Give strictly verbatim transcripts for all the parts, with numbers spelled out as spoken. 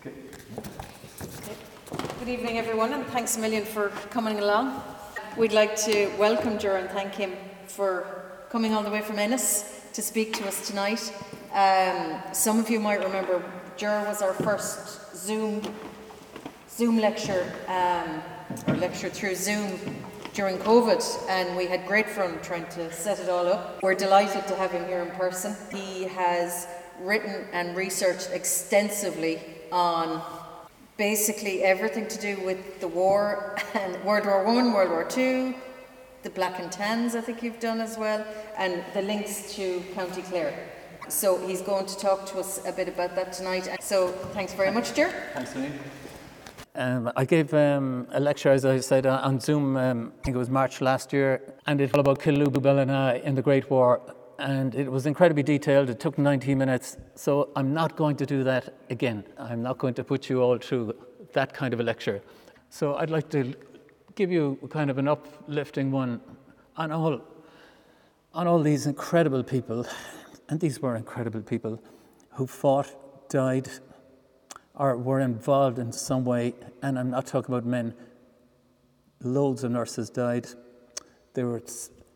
Okay. Good evening, everyone, and thanks a million for coming along. We'd like to welcome Ger and thank him for coming all the way from Ennis to speak to us tonight. Um, some of you might remember Ger was our first Zoom Zoom lecture, um, or lecture through Zoom during COVID, and we had great fun trying to set it all up. We're delighted to have him here in person. He has written and researched extensively on basically everything to do with the war and World War One, World War Two, the Black and Tans I think you've done as well, and the links to County Clare. So he's going to talk to us a bit about that tonight. So thanks very much, Ger. Thanks, Lee. Um, I gave um, a lecture, as I said, on Zoom, um, I think it was March last year, and it was about Kilruibh Belanagh in the Great War, and it was incredibly detailed. It took nineteen minutes, so I'm not going to do that again. I'm not going to put you all through that kind of a lecture. So I'd like to give you kind of an uplifting one on all, on all these incredible people, and these were incredible people, who fought, died, or were involved in some way, and I'm not talking about men. Loads of nurses died. They were,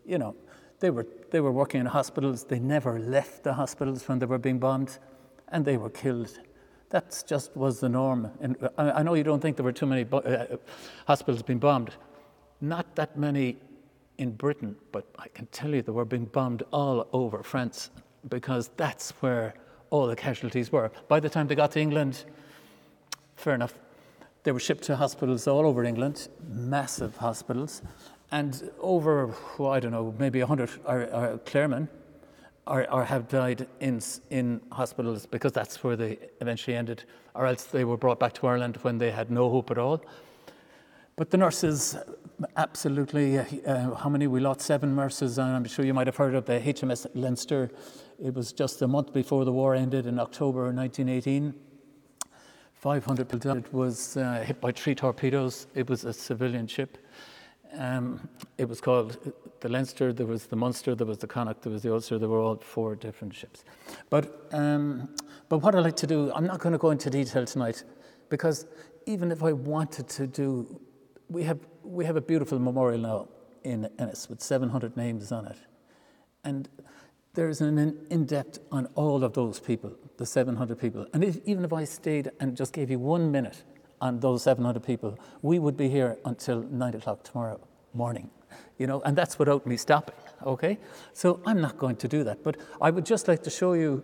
you know, they were they were working in hospitals. They never left the hospitals when they were being bombed, and they were killed. That just was the norm. And I know you don't think there were too many bo- uh, hospitals being bombed. Not that many in Britain, but I can tell you they were being bombed all over France, because that's where all the casualties were. By the time they got to England, fair enough, they were shipped to hospitals all over England, massive hospitals, and over, well, I don't know, maybe one hundred are, are Claremen are, are have died in in hospitals, because that's where they eventually ended, or else they were brought back to Ireland when they had no hope at all. But the nurses, absolutely, uh, how many? We lost seven nurses, and I'm sure you might have heard of the H M S Leinster. It was just a month before the war ended in October nineteen eighteen. five hundred people died. It was uh, hit by three torpedoes. It was a civilian ship. Um, it was called the Leinster, there was the Munster, there was the Connacht, there was the Ulster. There were all four different ships. But, um, but what I'd like to do, I'm not going to go into detail tonight, because even if I wanted to do, we have we have a beautiful memorial now in Ennis with seven hundred names on it. And there's an in-depth on all of those people, the seven hundred people. And if, even if I stayed and just gave you one minute on those seven hundred people, we would be here until nine o'clock tomorrow morning, you know, and that's without me stopping, okay? So I'm not going to do that, but I would just like to show you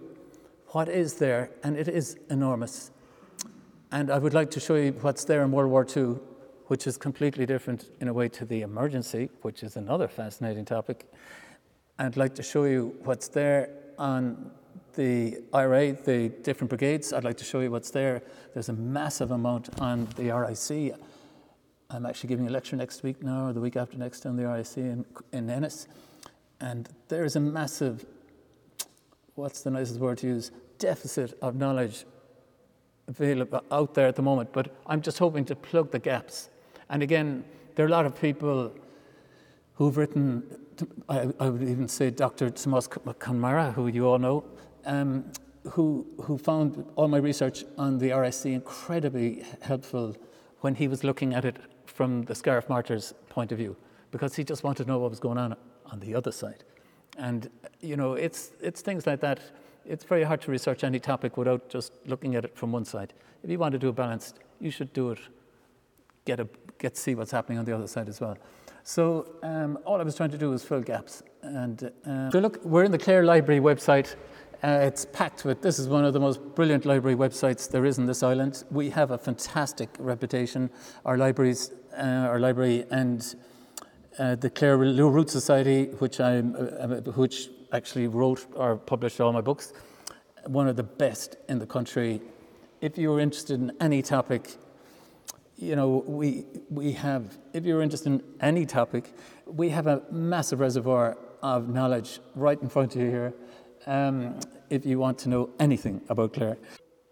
what is there, and it is enormous. And I would like to show you what's there in World War Two, which is completely different in a way to the emergency, which is another fascinating topic. I'd like to show you what's there on the I R A, the different brigades. I'd like to show you what's there. There's a massive amount on the R I C. I'm actually giving a lecture next week now, or the week after next, on the R I C in, in Ennis. And there's a massive, what's the nicest word to use, deficit of knowledge available out there at the moment, but I'm just hoping to plug the gaps. And again, there are a lot of people who've written, I, I would even say Doctor Tomás Conmara, who you all know, um, who who found all my research on the R I C incredibly helpful when he was looking at it from the Scarif Martyr's point of view, because he just wanted to know what was going on on the other side. And, you know, it's it's things like that. It's very hard to research any topic without just looking at it from one side. If you want to do a balanced, you should do it, get a get see what's happening on the other side as well. So um, all I was trying to do was fill gaps. And uh, so look, we're in the Clare Library website. Uh, it's packed with, this is one of the most brilliant library websites there is in this island. We have a fantastic reputation. Our libraries, uh, our library and uh, the Clare Little Root Society, which I'm, uh, which actually wrote or published all my books, one of the best in the country. If you're interested in any topic, you know, we we have, if you're interested in any topic, we have a massive reservoir of knowledge right in front of you here, um, if you want to know anything about Clare.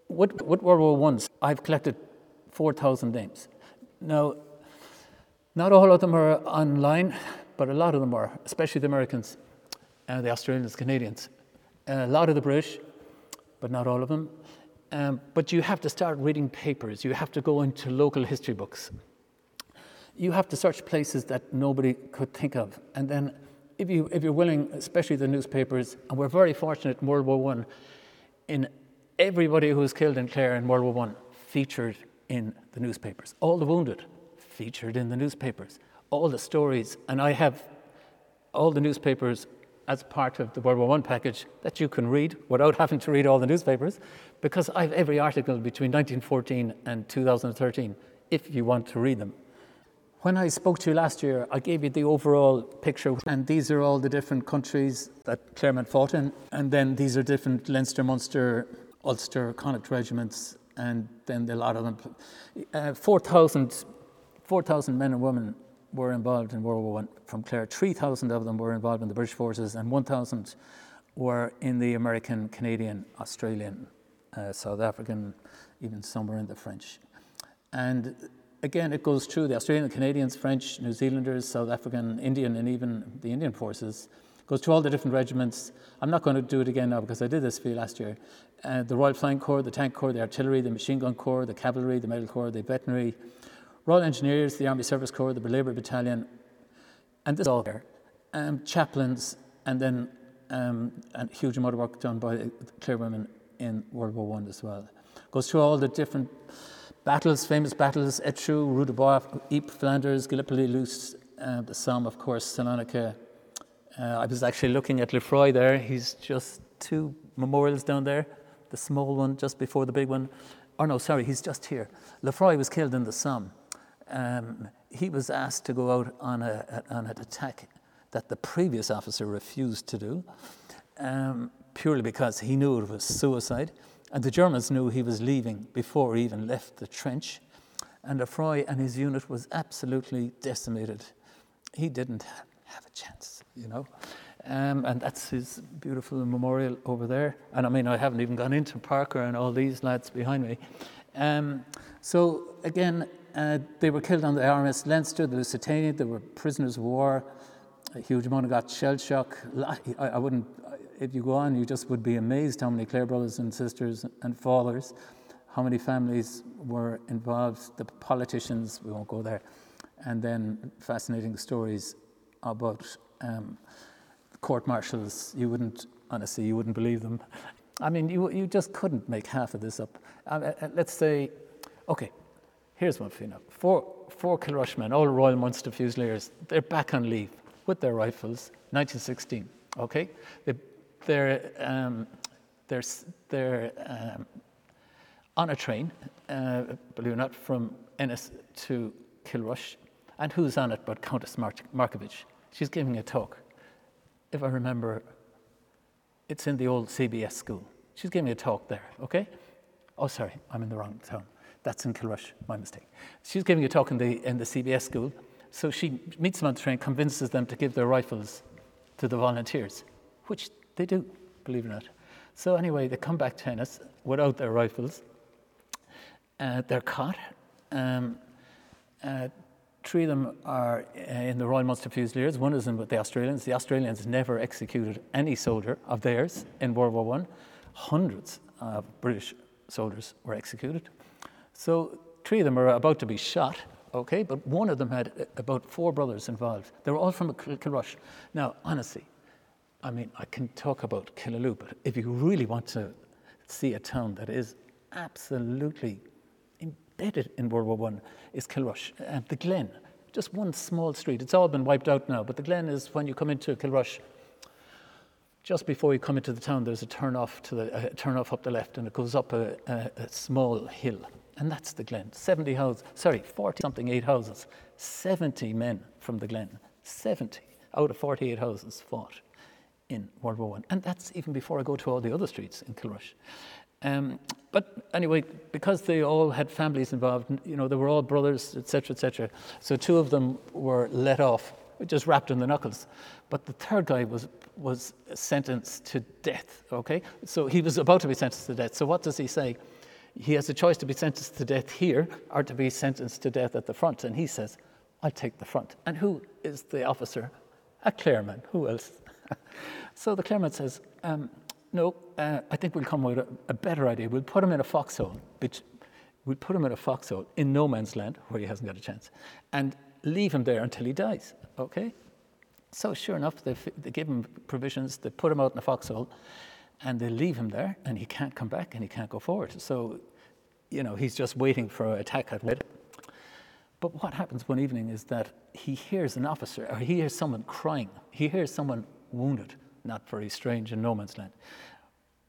What, what World War One's? I've collected four thousand names. Now, not all of them are online, but a lot of them are, especially the Americans. Uh, the Australians, Canadians, uh, a lot of the British, but not all of them. Um, but you have to start reading papers. You have to go into local history books. You have to search places that nobody could think of. And then if, you, if you're willing, especially the newspapers, and we're very fortunate in World War One, in everybody who was killed in Clare in World War One featured in the newspapers. All the wounded featured in the newspapers. All the stories, and I have all the newspapers as part of the World War One package that you can read without having to read all the newspapers, because I have every article between nineteen fourteen and two thousand thirteen, if you want to read them. When I spoke to you last year, I gave you the overall picture, and these are all the different countries that Claremont fought in, and then these are different Leinster, Munster, Ulster, Connacht regiments, and then a lot of them. Uh, four thousand men and women were involved in World War One from Clare. three thousand of them were involved in the British forces, and one thousand were in the American, Canadian, Australian, uh, South African, even somewhere in the French. And again, it goes through the Australian, Canadians, French, New Zealanders, South African, Indian, and even the Indian forces. It goes through all the different regiments. I'm not going to do it again now because I did this for you last year. Uh, the Royal Flying Corps, the Tank Corps, the Artillery, the Machine Gun Corps, the Cavalry, the Medical Corps, the Veterinary, Royal Engineers, the Army Service Corps, the Labour Battalion, and this all there, um, chaplains, and then um, a huge amount of work done by the Clare women in World War One as well. Goes through all the different battles, famous battles, Etru, Roudebois, Ypres, Flanders, Gallipoli, Luce, uh, the Somme, of course, Salonika. Uh, I was actually looking at Lefroy there. He's just two memorials down there, the small one just before the big one. Oh no, sorry, he's just here. Lefroy was killed in the Somme. Um, he was asked to go out on, a, on an attack that the previous officer refused to do, um, purely because he knew it was suicide. And the Germans knew he was leaving before he even left the trench. And Lefroy and his unit was absolutely decimated. He didn't have a chance, you know. Um, and that's his beautiful memorial over there. And I mean, I haven't even gone into Parker and all these lads behind me. Um, so again, Uh, they were killed on the R M S Leinster, the Lusitania. They were prisoners of war. A huge amount of got shell shock. I, I wouldn't, if you go on, you just would be amazed how many Clare brothers and sisters and fathers, how many families were involved, the politicians, we won't go there. And then fascinating stories about um, court martials. You wouldn't, honestly, you wouldn't believe them. I mean, you, you just couldn't make half of this up. Uh, let's say, okay. Here's one for you now. Four, four Kilrush men, all Royal Munster Fusiliers, they're back on leave with their rifles, nineteen sixteen, okay? They, they're um, they're, they're um, on a train, uh, believe it or not, from Ennis to Kilrush, and who's on it but Countess Markovic? She's giving a talk. If I remember, it's in the old C B S school. She's giving a talk there, okay? Oh, sorry, I'm in the wrong town. That's in Kilrush, my mistake. She's giving a talk in the in the C B S school. So she meets them on the train, convinces them to give their rifles to the volunteers, which they do, believe it or not. So anyway, they come back to Ennis without their rifles. Uh, they're caught. Um, uh, three of them are in the Royal Munster Fusiliers. One is in with the Australians. The Australians never executed any soldier of theirs in World War One. Hundreds of British soldiers were executed. So three of them are about to be shot, okay? But one of them had about four brothers involved. They were all from Kilrush. Now, honestly, I mean, I can talk about Killaloe, but if you really want to see a town that is absolutely embedded in World War One, is Kilrush. Uh, the Glen, just one small street. It's all been wiped out now, but the Glen is when you come into Kilrush. Just before you come into the town, there's a turn off to the a turn off up the left, and it goes up a, a, a small hill. And that's the Glen, seventy houses, sorry, forty-something, eight houses, seventy men from the Glen, seventy out of forty-eight houses fought in World War One. And that's even before I go to all the other streets in Kilrush. Um, but anyway, because they all had families involved, you know, they were all brothers, et cetera, et cetera. So two of them were let off, just wrapped in the knuckles. But the third guy was, was sentenced to death, okay? So he was about to be sentenced to death. So what does he say? He has a choice to be sentenced to death here or to be sentenced to death at the front. And he says, I'll take the front. And who is the officer? A Clareman. Who else? So the Clareman says, um, no, uh, I think we'll come with a, a better idea. We'll put him in a foxhole, which we'll put him in a foxhole in no man's land where he hasn't got a chance, and leave him there until he dies, okay? So sure enough, they, they give him provisions, they put him out in a foxhole, and they leave him there, and he can't come back, and he can't go forward. So, you know, he's just waiting for an attack at night. But what happens one evening is that he hears an officer, or he hears someone crying. He hears someone wounded, not very strange in no man's land.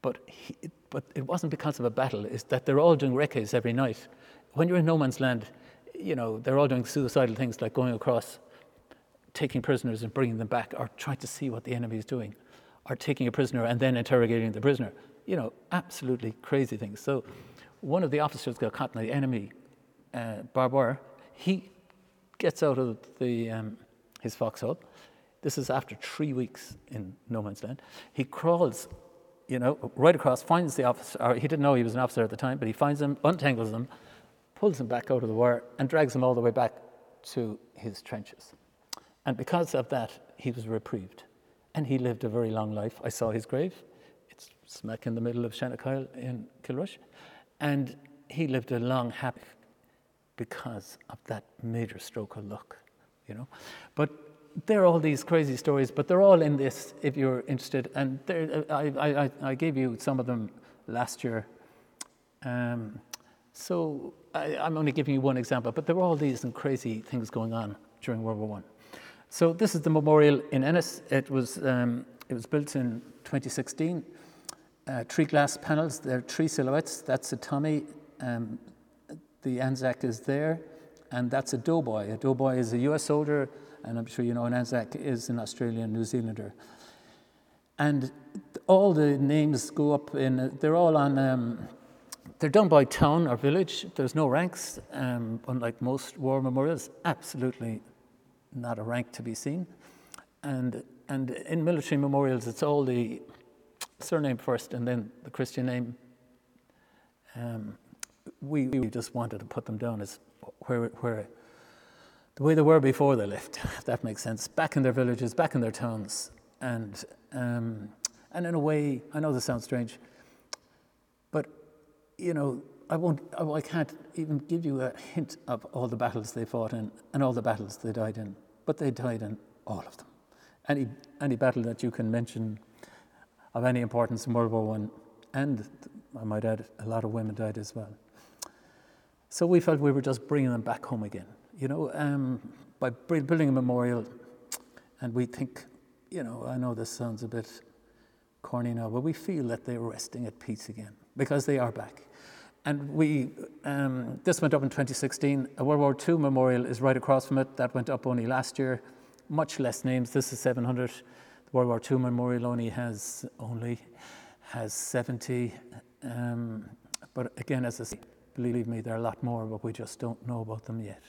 But, he, but it wasn't because of a battle. It's that they're all doing recies every night. When you're in no man's land, you know, they're all doing suicidal things like going across, taking prisoners and bringing them back, or trying to see what the enemy is doing, or taking a prisoner and then interrogating the prisoner. You know, absolutely crazy things. So one of the officers got caught in the enemy uh, barbed wire. He gets out of the um, his foxhole. This is after three weeks in no man's land. He crawls, you know, right across, finds the officer, or he didn't know he was an officer at the time, but he finds him, untangles him, pulls him back out of the wire, and drags him all the way back to his trenches. And because of that, he was reprieved. And he lived a very long life. I saw his grave. It's smack in the middle of Shanakail in Kilrush. And he lived a long, happy, because of that major stroke of luck, you know. But there are all these crazy stories, but they're all in this, if you're interested. And there, I, I, I gave you some of them last year. Um, so I, I'm only giving you one example, but there were all these and crazy things going on during World War One. So this is the memorial in Ennis. It was um, it was built in twenty sixteen. Uh, three glass panels. There are three silhouettes. That's a Tommy. Um, the Anzac is there, and that's a doughboy. A doughboy is a U S soldier, and I'm sure you know an Anzac is an Australian New Zealander. And all the names go up in. They're all on. Um, They're done by town or village. There's no ranks, um, unlike most war memorials. Absolutely not a rank to be seen. And and in military memorials, it's all the surname first and then the Christian name. Um, we, we just wanted to put them down as where, where the way they were before they left, if that makes sense, back in their villages, back in their towns. And, um, and in a way, I know this sounds strange, but you know, I won't, I can't even give you a hint of all the battles they fought in and all the battles they died in, but they died in all of them. Any any battle that you can mention of any importance in World War One, and I might add, a lot of women died as well. So we felt we were just bringing them back home again, you know, um, by building a memorial. And we think, you know, I know this sounds a bit corny now, but we feel that they're resting at peace again, because they are back. And we, um, this went up in twenty sixteen. A World War Two memorial is right across from it. That went up only last year. Much less names. This is seven hundred. The World War Two memorial only has only has seventy. Um, but again, as I say, believe me, there are a lot more, but we just don't know about them yet.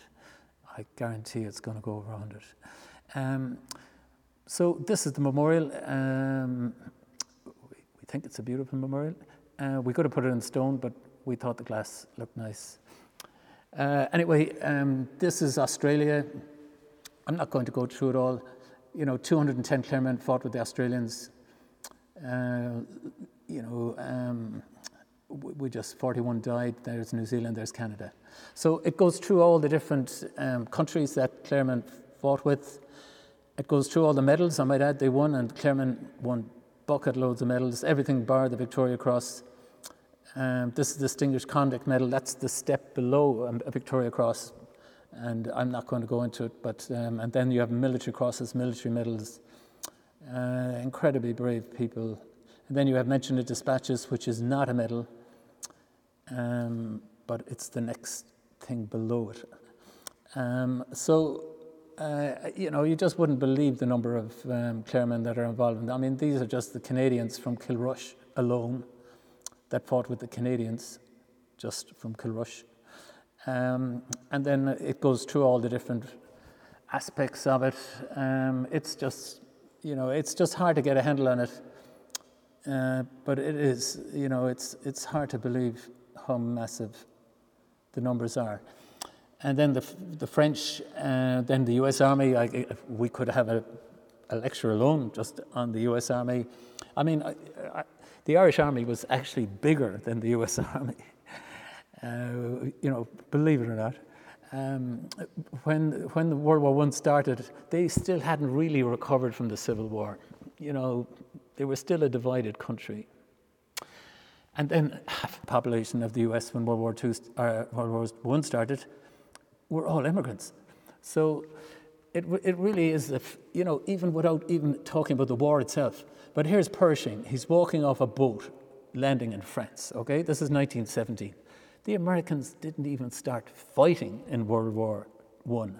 I guarantee it's going to go over one hundred. Um, so this is the memorial. Um, we, we think it's a beautiful memorial. Uh, we could have put it in stone, but we thought the glass looked nice. Uh, anyway, um, this is Australia. I'm not going to go through it all. You know, two hundred ten Claremen fought with the Australians. Uh, you know, um, we, we just forty-one died. There's New Zealand, there's Canada. So it goes through all the different um, countries that Claremen fought with. It goes through all the medals, I might add, they won, and Claremen won bucket loads of medals, everything bar the Victoria Cross. Um, this is the Distinguished Conduct Medal. That's the step below a Victoria Cross, and I'm not going to go into it. But um, and then you have military crosses, military medals, uh, incredibly brave people. And then you have Mention of Dispatches, which is not a medal, um, but it's the next thing below it. Um, so. Uh, you know, you just wouldn't believe the number of um, Claremen that are involved in. I mean, these are just the Canadians from Kilrush alone that fought with the Canadians, just from Kilrush. Um, and then it goes through all the different aspects of it. Um, it's just, you know, it's just hard to get a handle on it. Uh, but it is, you know, it's it's hard to believe how massive the numbers are. And then the the French, uh, then the U S Army. I, we could have a, a lecture alone just on the U S Army. I mean, I, I, the Irish Army was actually bigger than the U S Army. Uh, you know, believe it or not. Um, when when World War One started, they still hadn't really recovered from the Civil War. You know, they were still a divided country. And then half the population of the U S when World War Two uh, World War One started were all immigrants. So it it really is, if, you know, even without even talking about the war itself. But here's Pershing. He's walking off a boat, landing in France. Okay, this is nineteen seventeen. The Americans didn't even start fighting in World War One,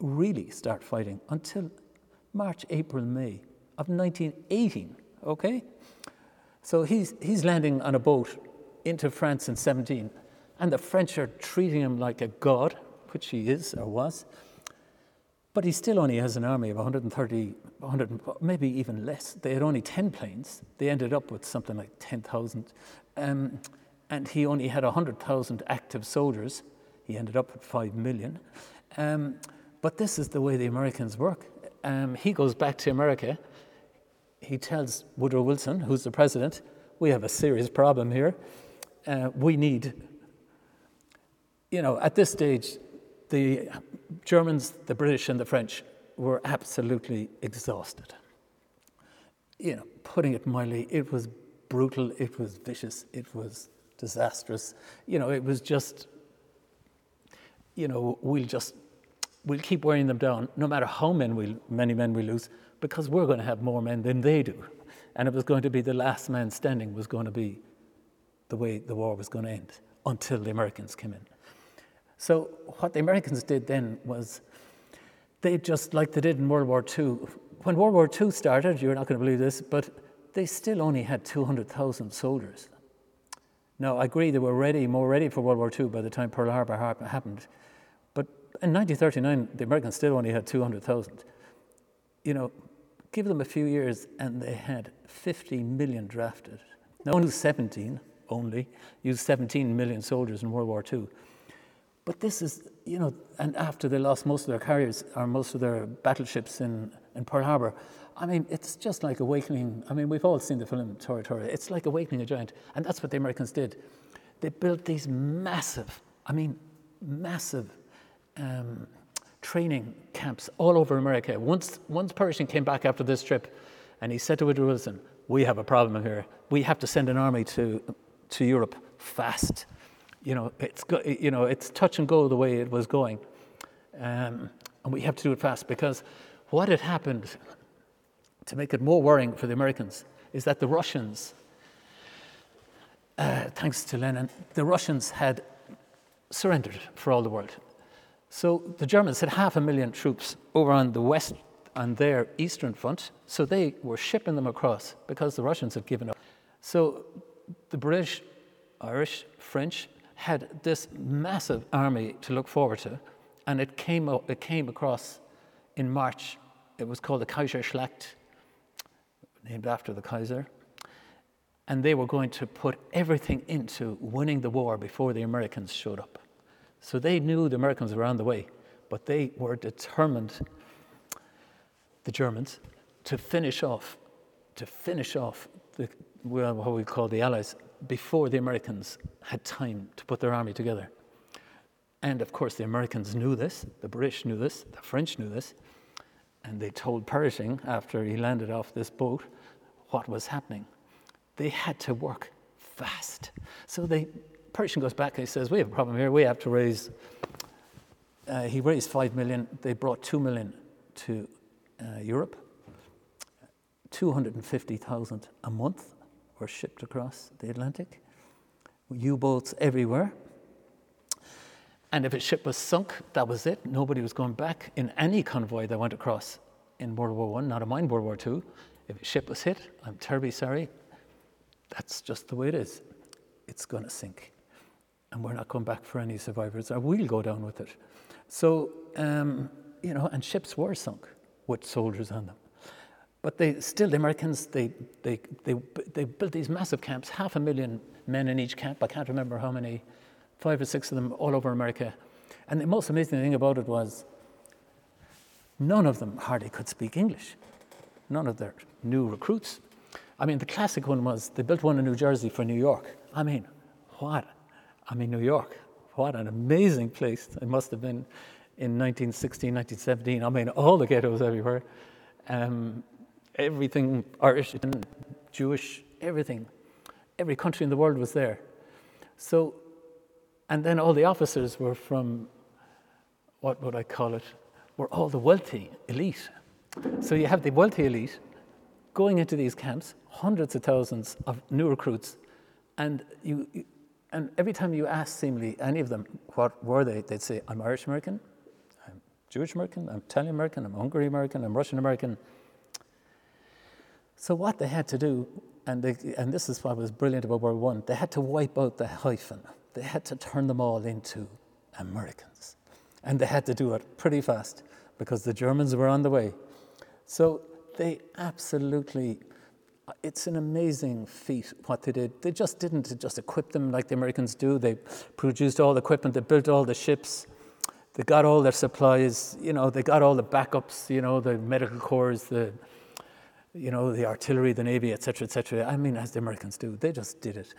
really start fighting, until March, April, May of nineteen eighteen, okay? So he's, he's landing on a boat into France in seventeen, and the French are treating him like a god, which he is or was, but he still only has an army of one hundred thirty, one hundred, maybe even less. They had only ten planes. They ended up with something like ten thousand. Um, and he only had one hundred thousand active soldiers. He ended up with five million. Um, but this is the way the Americans work. Um, he goes back to America. He tells Woodrow Wilson, who's the president, we have a serious problem here. Uh, we need, you know, at this stage, the Germans, the British, and the French were absolutely exhausted. You know, putting it mildly, it was brutal, it was vicious, it was disastrous. You know, it was just, you know, we'll just, we'll keep wearing them down, no matter how many men we, many men we lose, because we're going to have more men than they do. And it was going to be the last man standing was going to be the way the war was going to end, until the Americans came in. So what the Americans did then was, they just, like they did in World War Two, when World War Two started, you're not going to believe this, but they still only had two hundred thousand soldiers. Now, I agree they were ready, more ready for World War Two by the time Pearl Harbor happened. But in nineteen thirty-nine, the Americans still only had two hundred thousand. You know, give them a few years and they had fifty million drafted. Now, only seventeen, only, used seventeen million soldiers in World War Two. But this is, you know, and after they lost most of their carriers, or most of their battleships in, in Pearl Harbor, I mean, it's just like awakening. I mean, we've all seen the film Tori Tori. It's like awakening a giant. And that's what the Americans did. They built these massive, I mean, massive um, training camps all over America. Once, once Pershing came back after this trip, and he said to Woodrow Wilson, we have a problem here. We have to send an army to, to Europe fast. You know, it's you know it's touch and go the way it was going. Um, and we have to do it fast, because what had happened, to make it more worrying for the Americans, is that the Russians, uh, thanks to Lenin, the Russians had surrendered for all the world. So the Germans had half a million troops over on the west, on their eastern front, so they were shipping them across because the Russians had given up. So the British, Irish, French had this massive army to look forward to, and it came, it came across in March. It was called the Kaiserschlacht, named after the Kaiser, and they were going to put everything into winning the war before the Americans showed up. So they knew the Americans were on the way, but they were determined, the Germans, to finish off, to finish off the, well, what we call the Allies, before the Americans had time to put their army together. And of course, the Americans knew this, the British knew this, the French knew this, and they told Pershing, after he landed off this boat, what was happening. They had to work fast. So they, Pershing goes back and he says, we have a problem here, we have to raise, uh, he raised five million, they brought two million to uh, Europe, two hundred fifty thousand a month were shipped across the Atlantic, U-boats everywhere. And if a ship was sunk, that was it. Nobody was going back in any convoy that went across in World War One, not a mind World War Two. If a ship was hit, I'm terribly sorry, that's just the way it is. It's going to sink. And we're not going back for any survivors, or we'll go down with it. So, um, you know, and ships were sunk with soldiers on them. But they still, the Americans, they, they, they, they built these massive camps, half a million men in each camp. I can't remember how many, five or six of them all over America. And the most amazing thing about it was none of them hardly could speak English. None of their new recruits. I mean, the classic one was they built one in New Jersey for New York. I mean, what? I mean, New York, what an amazing place it must have been in nineteen sixteen, nineteen seventeen. I mean, all the ghettos everywhere. Um, everything Irish, Jewish, everything. Every country in the world was there. So, and then all the officers were from, what would I call it, were all the wealthy elite. So you have the wealthy elite going into these camps, hundreds of thousands of new recruits, and you, you and every time you asked seemingly any of them what were they, they'd say, I'm Irish American, I'm Jewish American, I'm Italian American, I'm Hungary American, I'm Russian American. So what they had to do, and they, and this is what was brilliant about World War One, they had to wipe out the hyphen. They had to turn them all into Americans. And they had to do it pretty fast because the Germans were on the way. So they absolutely, it's an amazing feat what they did. They just didn't just equip them like the Americans do. They produced all the equipment, they built all the ships, they got all their supplies, you know, they got all the backups, you know, the medical corps, the, you know, the artillery, the navy, et cetera, et cetera. I mean, as the Americans do, they just did it.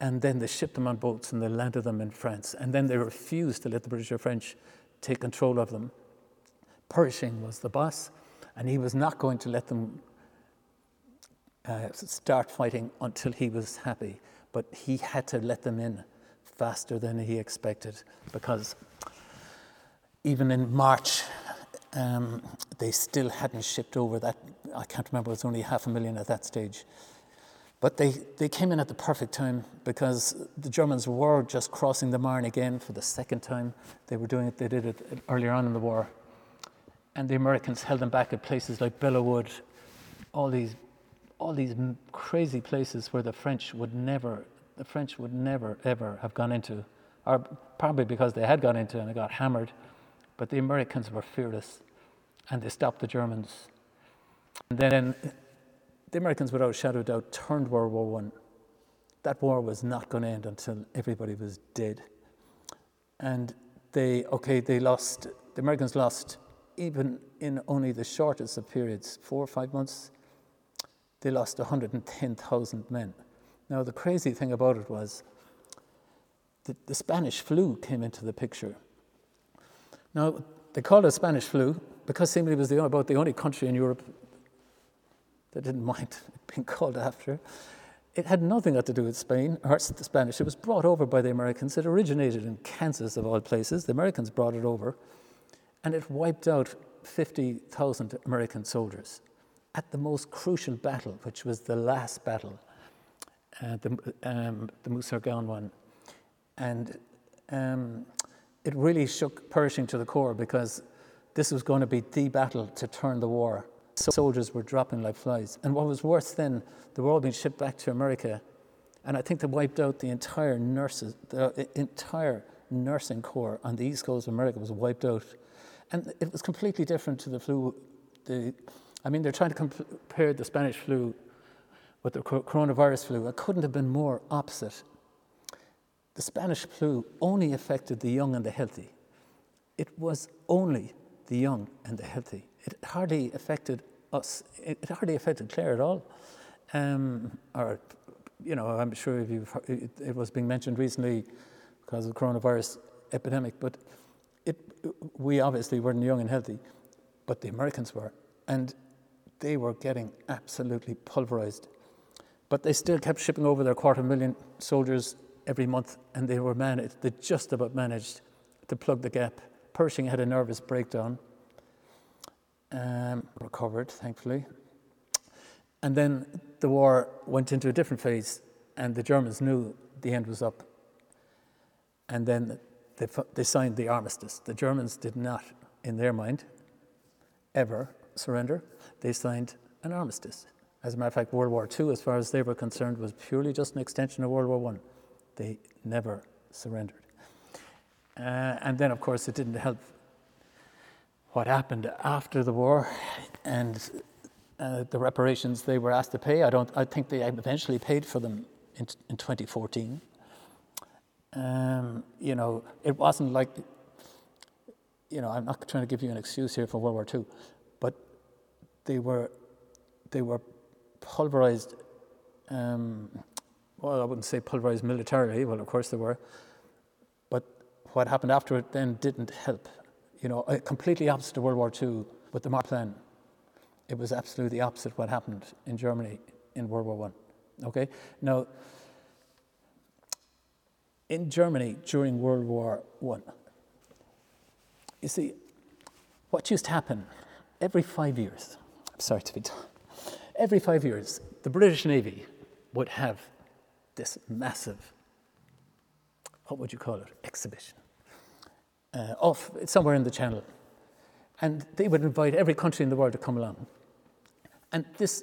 And then they shipped them on boats and they landed them in France. And then they refused to let the British or French take control of them. Pershing was the boss, and he was not going to let them uh, start fighting until he was happy. But he had to let them in faster than he expected, because even in March, um, they still hadn't shipped over that. I can't remember, it was only half a million at that stage. But they, they came in at the perfect time, because the Germans were just crossing the Marne again for the second time. They were doing it, they did it earlier on in the war. And the Americans held them back at places like Belleau Wood, all these, all these crazy places where the French would never, the French would never ever have gone into, or probably because they had gone into and they got hammered. But the Americans were fearless, and they stopped the Germans. And then the Americans, without a shadow of doubt, turned World War One. That war was not going to end until everybody was dead. And they, okay, they lost. The Americans lost. Even in only the shortest of periods, four or five months, they lost one hundred ten thousand men. Now, the crazy thing about it was that the Spanish flu came into the picture. Now, they called it Spanish flu because seemingly it was the, about the only country in Europe that didn't mind being called after. It had nothing got to do with Spain or the Spanish. It was brought over by the Americans. It originated in Kansas, of all places. The Americans brought it over. And it wiped out fifty thousand American soldiers at the most crucial battle, which was the last battle, uh, the, um, the Meuse-sur-Gaonne one. And um, it really shook Pershing to the core, because this was going to be the battle to turn the war. So soldiers were dropping like flies. And what was worse then, they were all being shipped back to America. And I think they wiped out the entire nurses, the entire nursing corps on the East Coast of America was wiped out. And it was completely different to the flu. The, I mean, they're trying to compare the Spanish flu with the coronavirus flu. It couldn't have been more opposite. The Spanish flu only affected the young and the healthy. It was only the young and the healthy. It hardly affected us. It hardly affected Clare at all. Um, or, you know, I'm sure if you've heard, it, it was being mentioned recently because of the coronavirus epidemic, but It, we obviously weren't young and healthy, but the Americans were, and they were getting absolutely pulverized. But they still kept shipping over their quarter million soldiers every month, and they were managed, they just about managed to plug the gap. Pershing had a nervous breakdown, um, recovered, thankfully. And then the war went into a different phase, and the Germans knew the end was up. And then They, they signed the armistice. The Germans did not, in their mind, ever surrender. They signed an armistice. As a matter of fact, World War Two, as far as they were concerned, was purely just an extension of World War One. They never surrendered. Uh, and then, of course, it didn't help what happened after the war and uh, the reparations they were asked to pay. I don't. I think they eventually paid for them in, in twenty fourteen. Um, you know, it wasn't like, you know, I'm not trying to give you an excuse here for World War Two, but they were, they were pulverized um, well, I wouldn't say pulverized militarily, well, of course they were, but what happened after it then didn't help. You know, completely opposite to World War Two, with the Marshall Plan. It was absolutely opposite what happened in Germany in World War One. Okay, now, in Germany during World War One, you see, what used to happen every five years, I'm sorry to be done, every five years, the British Navy would have this massive, what would you call it, exhibition, uh, off somewhere in the Channel. And they would invite every country in the world to come along. And this,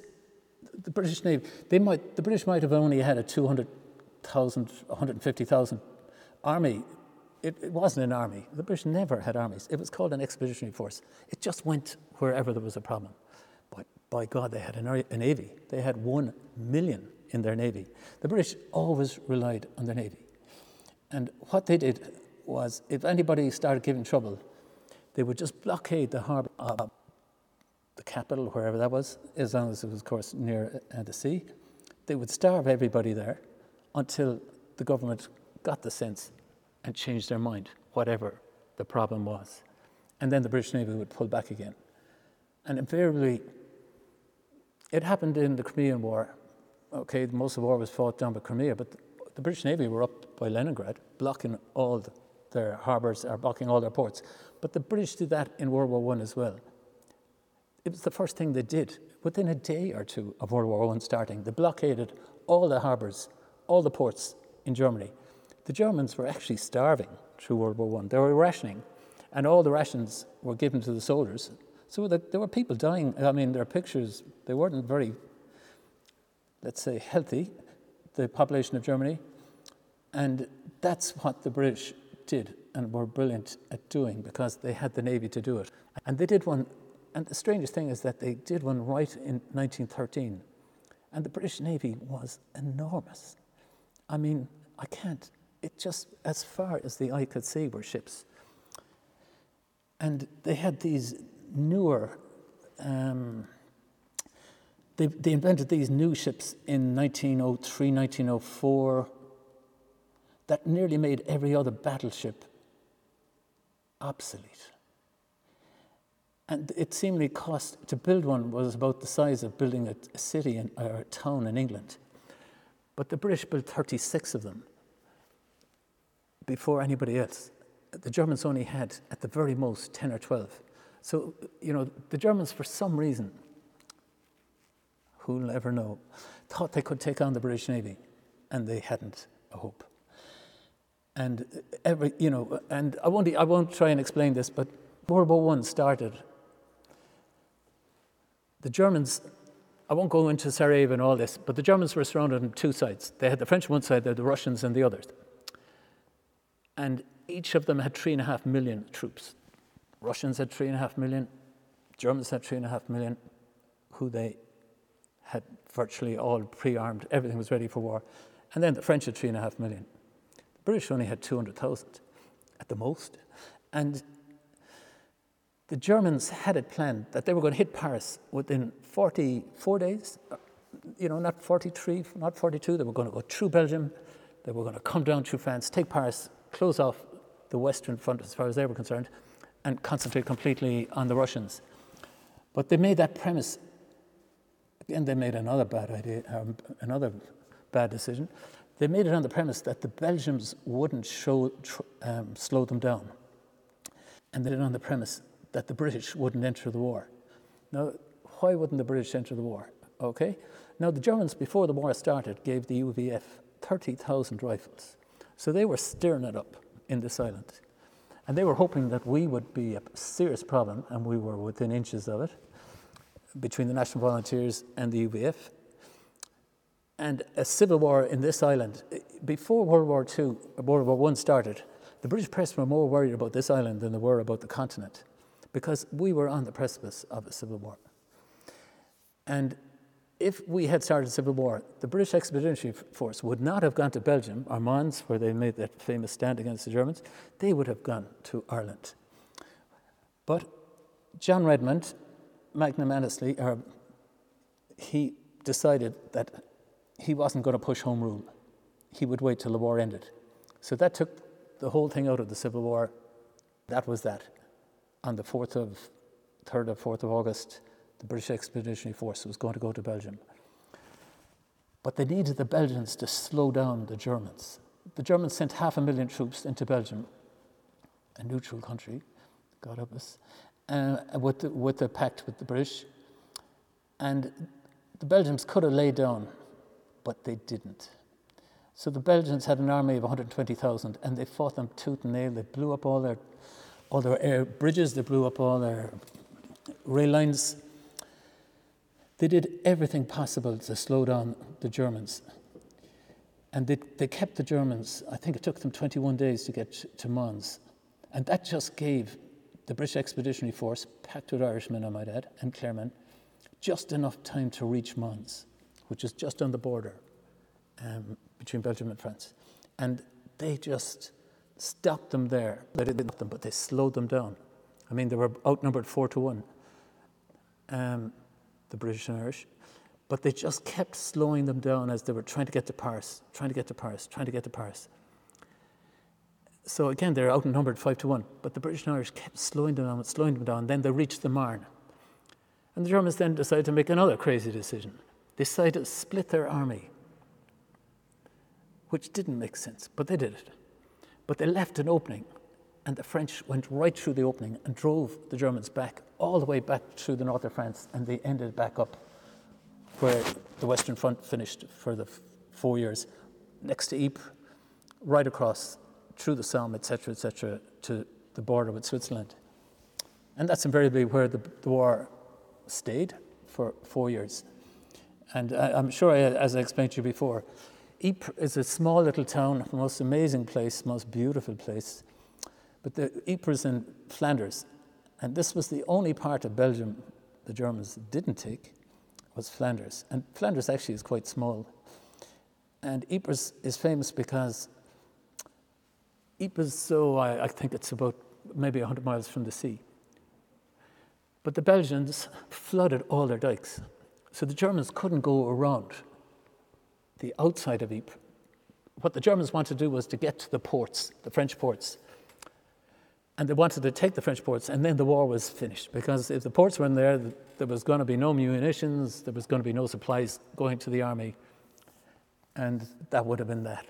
the British Navy, they might, the British might have only had a two hundred thousand, one hundred fifty thousand army. It, it wasn't an army. The British never had armies. It was called an expeditionary force. It just went wherever there was a problem. But by God, they had a navy. They had one million in their navy. The British always relied on their navy. And what they did was, if anybody started giving trouble, they would just blockade the harbour of the capital, wherever that was, as long as it was, of course, near uh, the sea. They would starve everybody there until the government got the sense and changed their mind, whatever the problem was. And then the British Navy would pull back again. And invariably, it happened in the Crimean War. Okay, most of the war was fought down by Crimea, but the British Navy were up by Leningrad, blocking all the, their harbours, or blocking all their ports. But the British did that in World War One as well. It was the first thing they did. Within a day or two of World War One starting, they blockaded all the harbours, all the ports in Germany. The Germans were actually starving through World War One. They were rationing, and all the rations were given to the soldiers. So the, there were people dying. I mean, their pictures, they weren't very, let's say, healthy, the population of Germany. And that's what the British did and were brilliant at doing, because they had the navy to do it. And they did one, and the strangest thing is that they did one right in nineteen thirteen. And the British Navy was enormous. I mean, I can't, it just, as far as the eye could see were ships. And they had these newer, um, they, they invented these new ships in nineteen oh three, nineteen oh four, that nearly made every other battleship obsolete. And it seemingly cost, to build one was about the size of building a, a city in, or a town in England. But the British built thirty-six of them before anybody else. The Germans only had, at the very most, ten or twelve. So, you know, the Germans, for some reason, who'll never know, thought they could take on the British Navy, and they hadn't a hope. And every, you know, and I won't, I won't try and explain this, but World War One started. The Germans, I won't go into Sarajevo and all this, but the Germans were surrounded on two sides. They had the French on one side, they had the Russians on the other. And each of them had three and a half million troops. Russians had three and a half million, Germans had three and a half million, who they had virtually all pre-armed, everything was ready for war. And then the French had three and a half million. British only had two hundred thousand at the most. And the Germans had it planned that they were going to hit Paris within forty-four days, you know, not forty-three, not forty-two. They were going to go through Belgium. They were going to come down through France, take Paris, close off the Western front as far as they were concerned, and concentrate completely on the Russians. But they made that premise. Again, they made another bad idea, um, another bad decision. They made it on the premise that the Belgians wouldn't show, tr- um, slow them down. And they did it on the premise that the British wouldn't enter the war. Now, why wouldn't the British enter the war? Okay. Now, the Germans, before the war started, gave the U V F thirty thousand rifles. So they were stirring it up in this island. And they were hoping that we would be a serious problem, and we were within inches of it, between the National Volunteers and the U V F. And a civil war in this island, before World War Two, World War One started, the British press were more worried about this island than they were about the continent, because we were on the precipice of a civil war. And if we had started a civil war, the British Expeditionary Force would not have gone to Belgium, or Mons, where they made that famous stand against the Germans. They would have gone to Ireland. But John Redmond, magnanimously, or he decided that he wasn't going to push Home Rule. He would wait till the war ended. So that took the whole thing out of the Civil War. That was that. On the fourth of, third or fourth of August, the British Expeditionary Force was going to go to Belgium. But they needed the Belgians to slow down the Germans. The Germans sent half a million troops into Belgium, a neutral country, God help us, uh, with, the, with the pact with the British. And the Belgians could have laid down, but they didn't. So the Belgians had an army of one hundred twenty thousand, and they fought them tooth and nail. They blew up all their, all their air bridges. They blew up all their rail lines. They did everything possible to slow down the Germans. And they, they kept the Germans. I think it took them twenty-one days to get to Mons. And that just gave the British Expeditionary Force, packed with Irishmen, I might add, and Claremen, just enough time to reach Mons, which is just on the border um, between Belgium and France. And they just stopped them there. They didn't stop them, but they slowed them down. I mean, they were outnumbered four to one, um, the British and Irish. But they just kept slowing them down as they were trying to get to Paris, trying to get to Paris, trying to get to Paris. So again, they're outnumbered five to one, but the British and Irish kept slowing them down, slowing them down. Then they reached the Marne. And the Germans then decided to make another crazy decision. They decided to split their army, which didn't make sense, but they did it. But they left an opening, and the French went right through the opening and drove the Germans back, all the way back through the north of France, and they ended back up where the Western Front finished for the f- four years, next to Ypres, right across through the Somme, et cetera, et cetera, to the border with Switzerland. And that's invariably where the, the war stayed for four years. And I, I'm sure, I, as I explained to you before, Ypres is a small little town, the most amazing place, most beautiful place. But the Ypres is in Flanders. And this was the only part of Belgium the Germans didn't take, was Flanders. And Flanders actually is quite small. And Ypres is famous because Ypres, so I, I think it's about maybe one hundred miles from the sea. But the Belgians flooded all their dikes. So the Germans couldn't go around the outside of Ypres. What the Germans wanted to do was to get to the ports, the French ports. And they wanted to take the French ports, and then the war was finished. Because if the ports were in there, there was going to be no munitions, there was going to be no supplies going to the army. And that would have been that.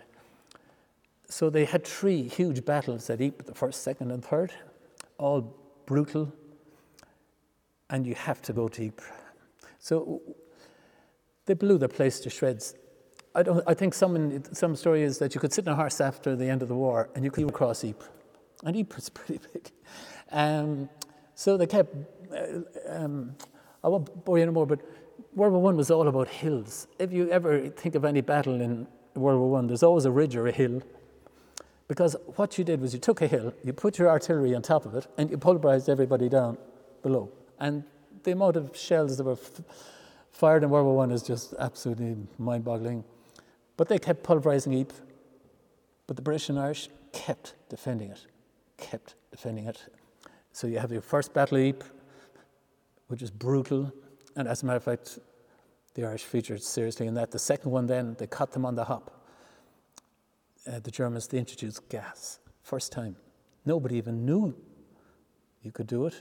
So they had three huge battles at Ypres, the first, second, and third, all brutal. And you have to go to Ypres. So they blew the place to shreds. I don't. I think some some story is that you could sit in a horse after the end of the war and you could cross Ypres. And Ypres is pretty big. Um, so they kept, um, I won't bore you anymore, but World War One was all about hills. If you ever think of any battle in World War One, there's always a ridge or a hill. Because what you did was you took a hill, you put your artillery on top of it, and you pulverized everybody down below. And the amount of shells that were f- fired in World War One is just absolutely mind-boggling. But they kept pulverizing Ypres. But the British and Irish kept defending it, kept defending it. So you have your first battle of Ypres, which is brutal. And as a matter of fact, the Irish featured seriously in that. The second one then, they caught them on the hop. Uh, the Germans, they introduced gas. First time. Nobody even knew you could do it.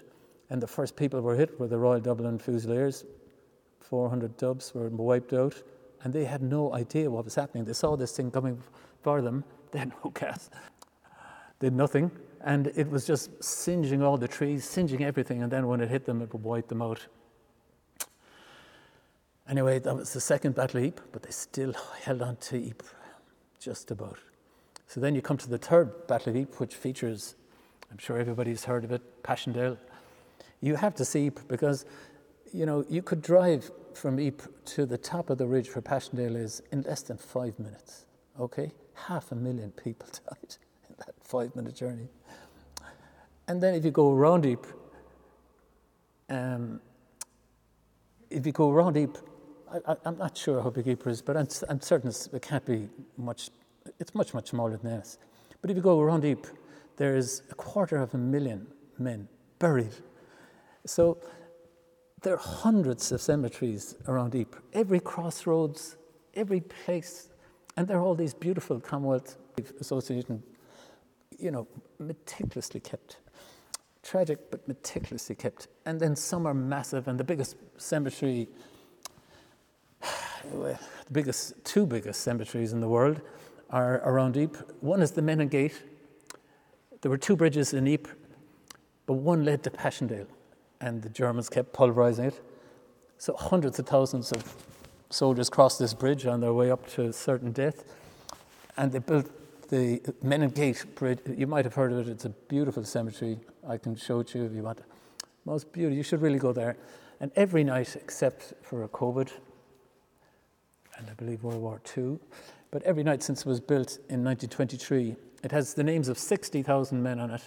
And the first people were hit were the Royal Dublin Fusiliers. four hundred dubs were wiped out. And they had no idea what was happening. They saw this thing coming for them. They had no gas. They had nothing. And it was just singeing all the trees, singeing everything. And then when it hit them, it would wipe them out. Anyway, that was the second Battle of Ypres, but they still held on to Ypres, just about. So then you come to the third Battle of Ypres, which features, I'm sure everybody's heard of it, Passchendaele. You have to see Ypres because, you know, you could drive from Ypres to the top of the ridge where Passchendaele is in less than five minutes, okay? Half a million people died in that five-minute journey. And then if you go around Ypres, um, if you go around Ypres, I, I, I'm not sure how big Ypres is, but I'm, I'm certain it can't be much, it's much, much smaller than Ennis. But if you go around Ypres, there is a quarter of a million men buried. So there are hundreds of cemeteries around Ypres. Every crossroads, every place, and there are all these beautiful Commonwealth Association, you know, meticulously kept. Tragic, but meticulously kept. And then some are massive, and the biggest cemetery, well, the biggest, two biggest cemeteries in the world are around Ypres. One is the Menin Gate. There were two bridges in Ypres, but one led to Passchendaele, and the Germans kept pulverizing it. So hundreds of thousands of soldiers crossed this bridge on their way up to certain death, and they built the Menin Gate Bridge. You might have heard of it. It's a beautiful cemetery. I can show it to you if you want. Most beautiful. You should really go there. And every night, except for COVID, and I believe World War Two, but every night since it was built in nineteen twenty-three, it has the names of sixty thousand men on it.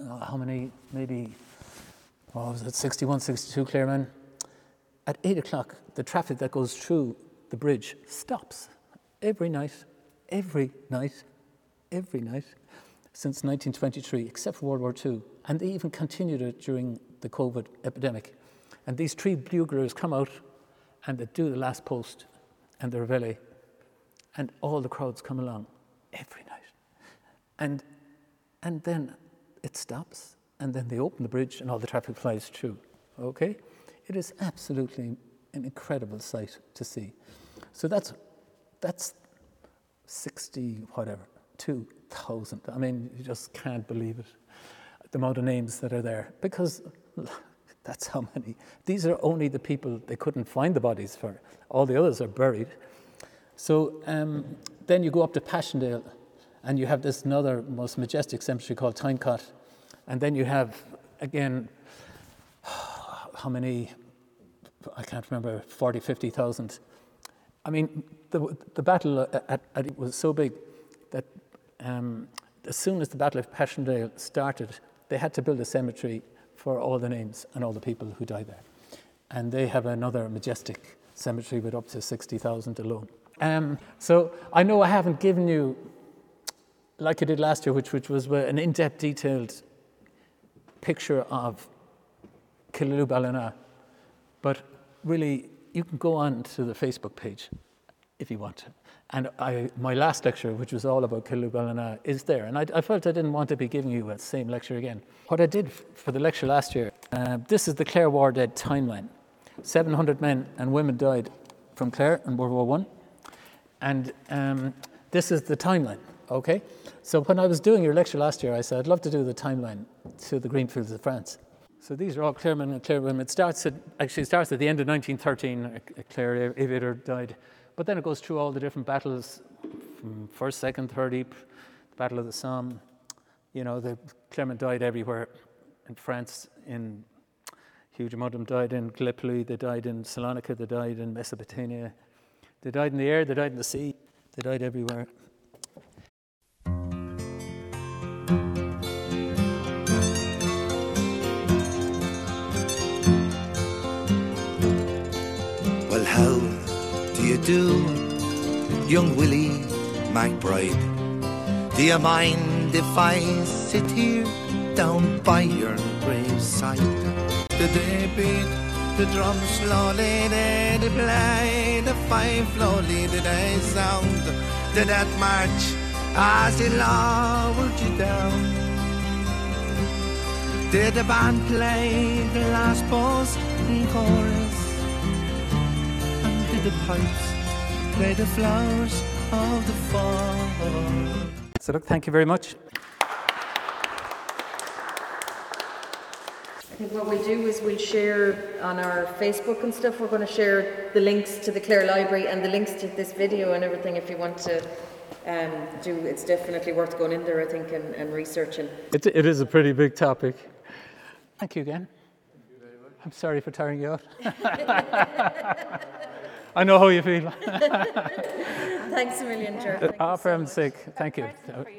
Oh, how many? Maybe, oh, was it sixty-one, sixty-two Clare men? At eight o'clock, the traffic that goes through the bridge stops every night, every night, every night since nineteen twenty-three, except for World War Two. And they even continued it during the COVID epidemic. And these three buglers come out and they do the last post and the reveille, and all the crowds come along every night. And, and then it stops, and then they open the bridge and all the traffic flies through, okay? It is absolutely an incredible sight to see. So that's that's sixty whatever, two thousand. I mean, you just can't believe it, the amount of names that are there, because that's how many. These are only the people they couldn't find the bodies for. All the others are buried. So um, then you go up to Passchendaele, and you have this another most majestic cemetery called Tynecott, and then you have again. How many, I can't remember, forty, fifty thousand. I mean, the the battle at, at, at it was so big that um, as soon as the Battle of Passchendaele started, they had to build a cemetery for all the names and all the people who died there. And they have another majestic cemetery with up to sixty thousand alone. Um, so I know I haven't given you, like I did last year, which, which was an in-depth, detailed picture of Kilruibh Belanagh, but really you can go on to the Facebook page if you want to. And I, my last lecture, which was all about Kilruibh Belanagh, is there. And I, I felt I didn't want to be giving you that same lecture again. What I did f- for the lecture last year, uh, this is the Clare War Dead timeline. seven hundred men and women died from Clare in World War One, and um, this is the timeline. Okay. So when I was doing your lecture last year, I said I'd love to do the timeline to the greenfields of France. So these are all Clare men and Clare women. It starts at, actually starts at the end of nineteen thirteen, a Clare aviator died. But then it goes through all the different battles, from first, second, third Ypres, the Battle of the Somme. You know, the Clare men died everywhere in France. In huge amount of them died in Gallipoli, they died in Salonika, they died in Mesopotamia. They died in the air, they died in the sea, they died everywhere. How do you do, young Willie McBride? Do you mind if I sit here down by your graveside? The day beat, the drum slowly, they play, the fife slowly, the day sound, the death march as it lowered you down. Did the band play the last post in chorus? The pipes, play the flowers of the fall. So look, thank you very much. I think what we'll do is we'll share on our Facebook and stuff, we're going to share the links to the Clare Library and the links to this video and everything if you want to um, do. It's definitely worth going in there, I think, and, and researching. It, it is a pretty big topic. Thank you again. Thank you very much. I'm sorry for tiring you out. I know how you feel. Thanks a million, Ger. Oh, for heaven's sake, thank you.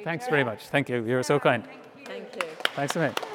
Thanks very much. Thank you. You're so kind. Thank you. Thanks a million.